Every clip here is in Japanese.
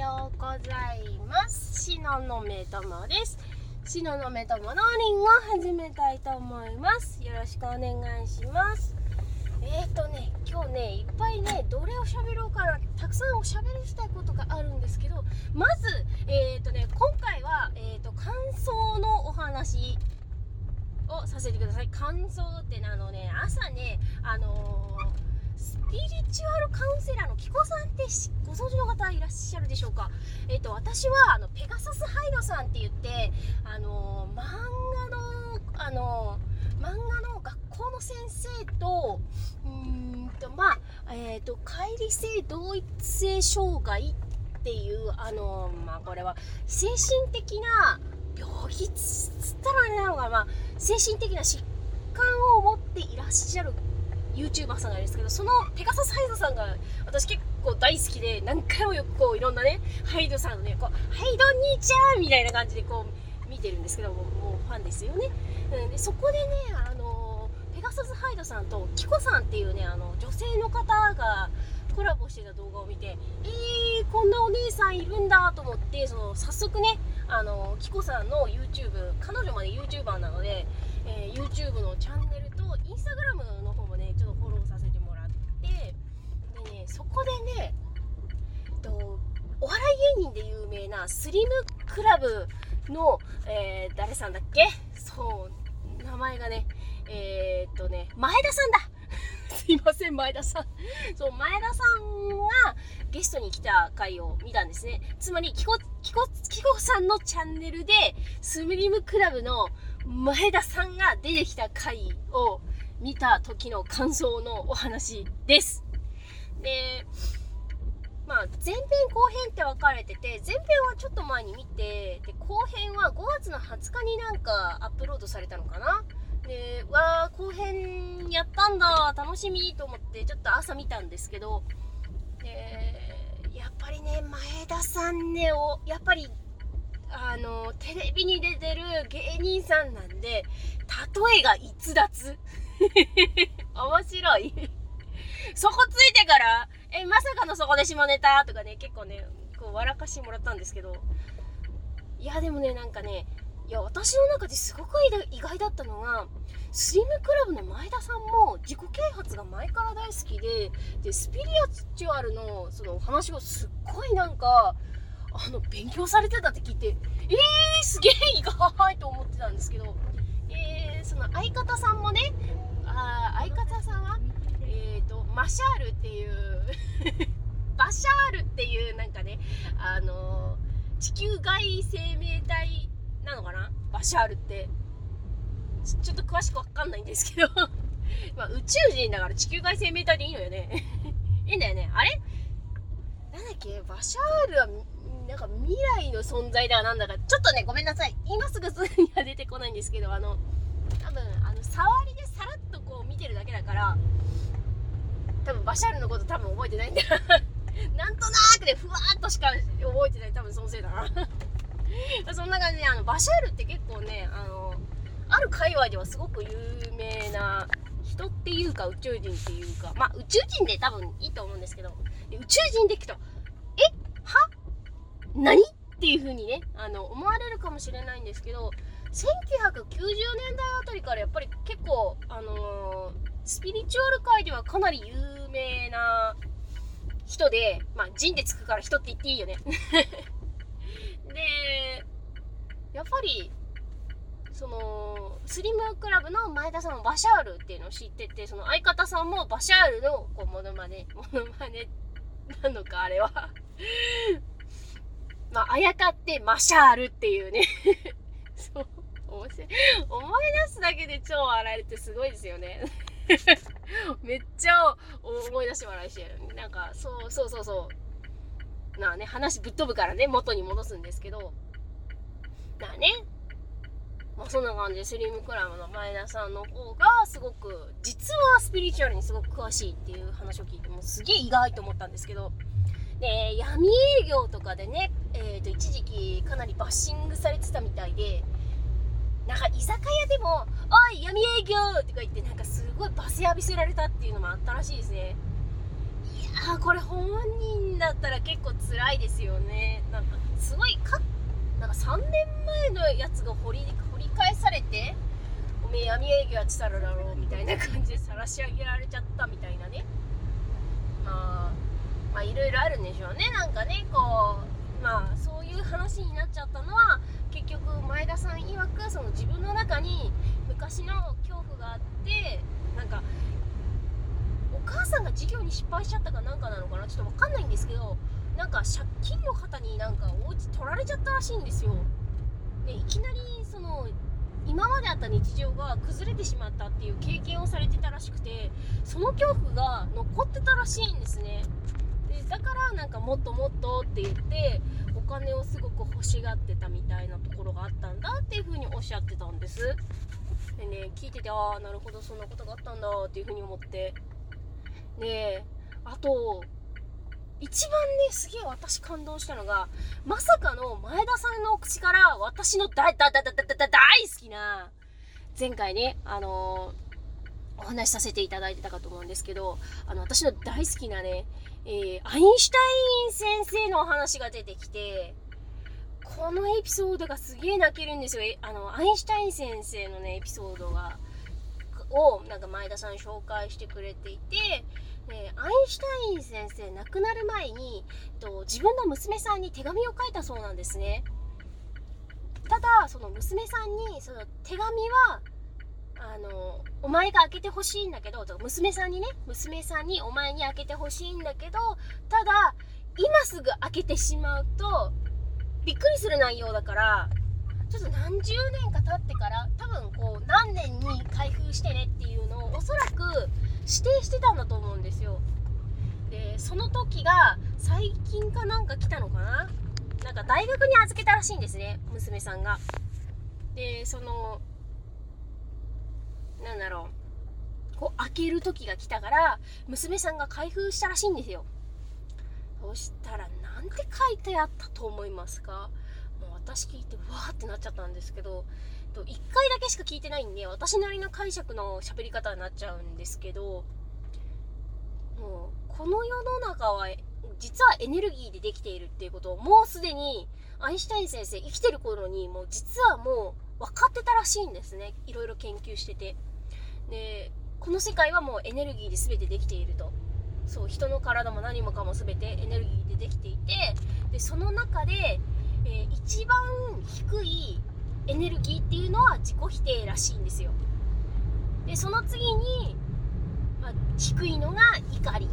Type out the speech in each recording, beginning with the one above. ようございます。しののめともです。しののめとものりんごを始めたいと思います。よろしくお願いします。今日ね、いっぱいね、どれを喋ろうかな、たくさんおしゃべりしたいことがあるんですけど、まず、今回は、感想のお話をさせてください。感想って朝ね、スピリチュアルカウンセラーのキコさんってご存知の方いらっしゃるでしょうか。私はペガサスハイドさんって言って、漫画の学校の先生と解離性同一性障害っていうこれは精神的な病気つったらあれなのかな、精神的な疾患を持っていらっしゃるYouTuber さんがいるんですけど、そのペガサスハイドさんが私結構大好きで、何回もよくこういろんなねハイドさんのねこうハイド兄ちゃんみたいな感じでこう見てるんですけど、もうファンですよね。でそこでねペガサスハイドさんとキコさんっていうね女性の方がコラボしてた動画を見て、こんなお姉さんいるんだと思って、その早速ねキコさんの YouTube、 彼女まで YouTuber なので、YouTube のチャンネルと Instagram の方もねちょっとフォローさせてもらって、でねそこでね、お笑い芸人で有名なスリムクラブの、誰さんだっけ、そう名前がね前田さんだすいません前田さんそう前田さんがゲストに来た回を見たんですね。つまりキコさんのチャンネルでスリムクラブの前田さんが出てきた回を見た時の感想のお話です。で前編後編って分かれてて、前編はちょっと前に見て、で後編は5月の20日にアップロードされたのかな。で後編やったんだ楽しみと思ってちょっと朝見たんですけど、やっぱりね前田さんねやっぱりテレビに出てる芸人さんなんで例えが逸脱面白いそこついてからまさかのそこで下ネタとかね結構ねこう笑かしてもらったんですけど、いやでもね私の中ですごく意外だったのが、スリムクラブの前田さんも自己啓発が前から大好きで、スピリチュアルのその話をすっごい勉強されてたって聞いて、すげえ意外と思ってたんですけど、その相方さんもね、相方さんはマシャールっていうバシャールっていう地球外生命体なのかな、バシャールってちょっと詳しくわかんないんですけど宇宙人だから地球外生命体でいいのよねいいんだよね。あれなんだっけ、バシャールは未来の存在だなんだか、ちょっとねごめんなさい今すぐには出てこないんですけど、多分触りでさらっとこう見てるだけだから多分バシャールのこと多分覚えてないんだなんとなくでふわーっとしか覚えてない、多分そのせいだなそんな感じでバシャールって結構ねある界隈ではすごく有名な人っていうか宇宙人っていうか、宇宙人で多分いいと思うんですけど、宇宙人で聞くと何っていう風にね思われるかもしれないんですけど、1990年代あたりからやっぱり結構スピリチュアル界ではかなり有名な人で、人でつくから人って言っていいよねでやっぱりそのスリムクラブの前田さんもバシャールっていうのを知ってて、その相方さんもバシャールのこうモノマネなのかあれはあやかってマシャールっていうねそう面白い、思い出すだけで超笑えるってすごいですよねめっちゃ思い出して笑いしてる、そう話ぶっ飛ぶからね元に戻すんですけど、そんな感じでスリムクラブの前田さんの方がすごく実はスピリチュアルにすごく詳しいっていう話を聞いて、もうすげえ意外と思ったんですけど、闇営業とかでね、一時期かなりバッシングされてたみたいで、居酒屋でも「おい闇営業!」とか言ってすごい罵声浴びせられたっていうのもあったらしいですね。やー、これ本人だったら結構辛いですよね。なんかすごいなんか3年前のやつが掘り返されて、おめえ闇営業やってたらだろうみたいな感じで晒し上げられちゃったみたいなね。まあいろいろあるんでしょうね。なんかね、こうまあそういう話になっちゃったのは、結局前田さん曰く、その自分の中に昔の恐怖があって、なんかお母さんが授業に失敗しちゃったかなんかなのかな、ちょっと分かんないんですけど、なんか借金の方になんかお家取られちゃったらしいんですよ。でいきなりその今まであった日常が崩れてしまったっていう経験をされてたらしくて、その恐怖が残ってたらしいんですね。でだからなんかもっともっとって言ってお金をすごく欲しがってたみたいなところがあったんだっていうふうにおっしゃってたんです。でね、聞いてて、ああなるほど、そんなことがあったんだっていうふうに思って、であと一番ね、すげえ私感動したのが、まさかの前田さんの口から私の大好きな、前回ね、お話しさせていただいてたかと思うんですけど、私の大好きなね、アインシュタイン先生のお話が出てきて、このエピソードがすげえ泣けるんですよ。アインシュタイン先生のね、エピソードをなんか前田さん紹介してくれていて、アインシュタイン先生亡くなる前に、自分の娘さんに手紙を書いたそうなんですね。ただその娘さんにその手紙はお前が開けてほしいんだけど、娘さんにお前に開けてほしいんだけど、ただ今すぐ開けてしまうとびっくりする内容だから、ちょっと何十年か経ってから、多分こう何年に開封してねっていうのをおそらく指定してたんだと思うんですよ。でその時が最近かなんか来たのかな、なんか大学に預けたらしいんですね、娘さんが。でそのなんだろう、こう開ける時が来たから娘さんが開封したらしいんですよ。そしたらなんて書いてあったと思いますか？私聞いてわーってなっちゃったんですけど、1回だけしか聞いてないんで私なりの解釈の喋り方になっちゃうんですけど、もうこの世の中は実はエネルギーでできているっていうことを、もうすでにアインシュタイン先生生きてる頃にもう実はもう分かってたらしいんですね、いろいろ研究してて。でこの世界はもうエネルギーで全てできていると。そう、人の体も何もかも全てエネルギーでできていて、でその中で一番低いエネルギーっていうのは自己否定らしいんですよ。でその次に、低いのが怒り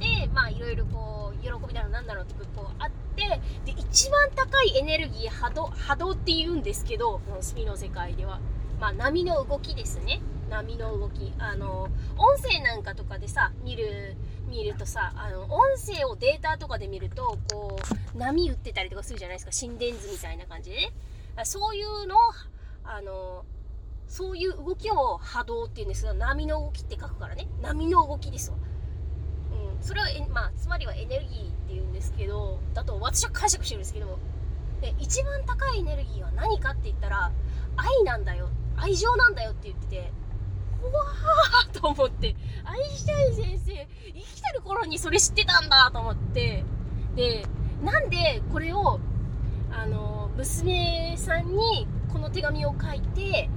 で、いろいろこう喜びだろうなんだろうってこうあって、で一番高いエネルギー波動っていうんですけど、このスピの世界では、波の動きですね。波の動き、音声なんかとかでさ見るとさ、音声をデータとかで見るとこう波打ってたりとかするじゃないですか、心電図みたいな感じでね。そういうのをそういう動きを波動っていうんですが、波の動きって書くからね、波の動きですわ。それをつまりはエネルギーっていうんですけど、だと私は解釈してるんですけど、で一番高いエネルギーは何かって言ったら愛なんだよ、愛情なんだよって言ってて、わーと思って、アインシュタイン先生生きてる頃にそれ知ってたんだと思って、でなんでこれを娘さんにこの手紙を書いて、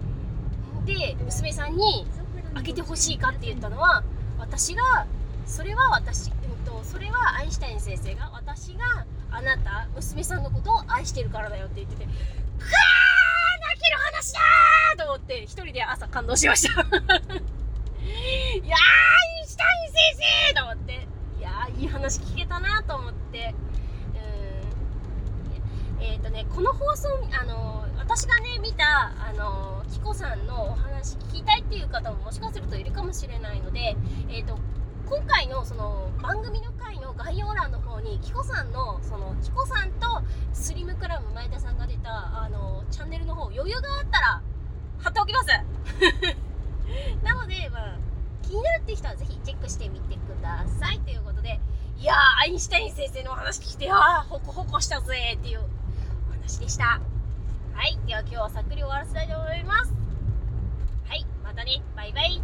で娘さんに開けてほしいかって言ったのは、それはアインシュタイン先生が、私があなた娘さんのことを愛してるからだよって言ってて、泣ける話だーと思って一人で朝感動しました。いやー、インシュタイン先生と思って、いやーいい話聞けたなと思って、この放送、私がね見たキコさんのお話聞きたいっていう方ももしかするといるかもしれないので、今回のその番組の回の概要欄の方にキコさんとスリムクラブ前田さんが出たチャンネルの方、余裕があったら貼っておきます。なので、気になるって人はぜひチェックしてみてくださいということで、いやーアインシュタイン先生のお話聞いて、ホコホコしたぜっていうお話でした。はい、では今日はさっくり終わらせたいと思います。はい、またね、バイバイ。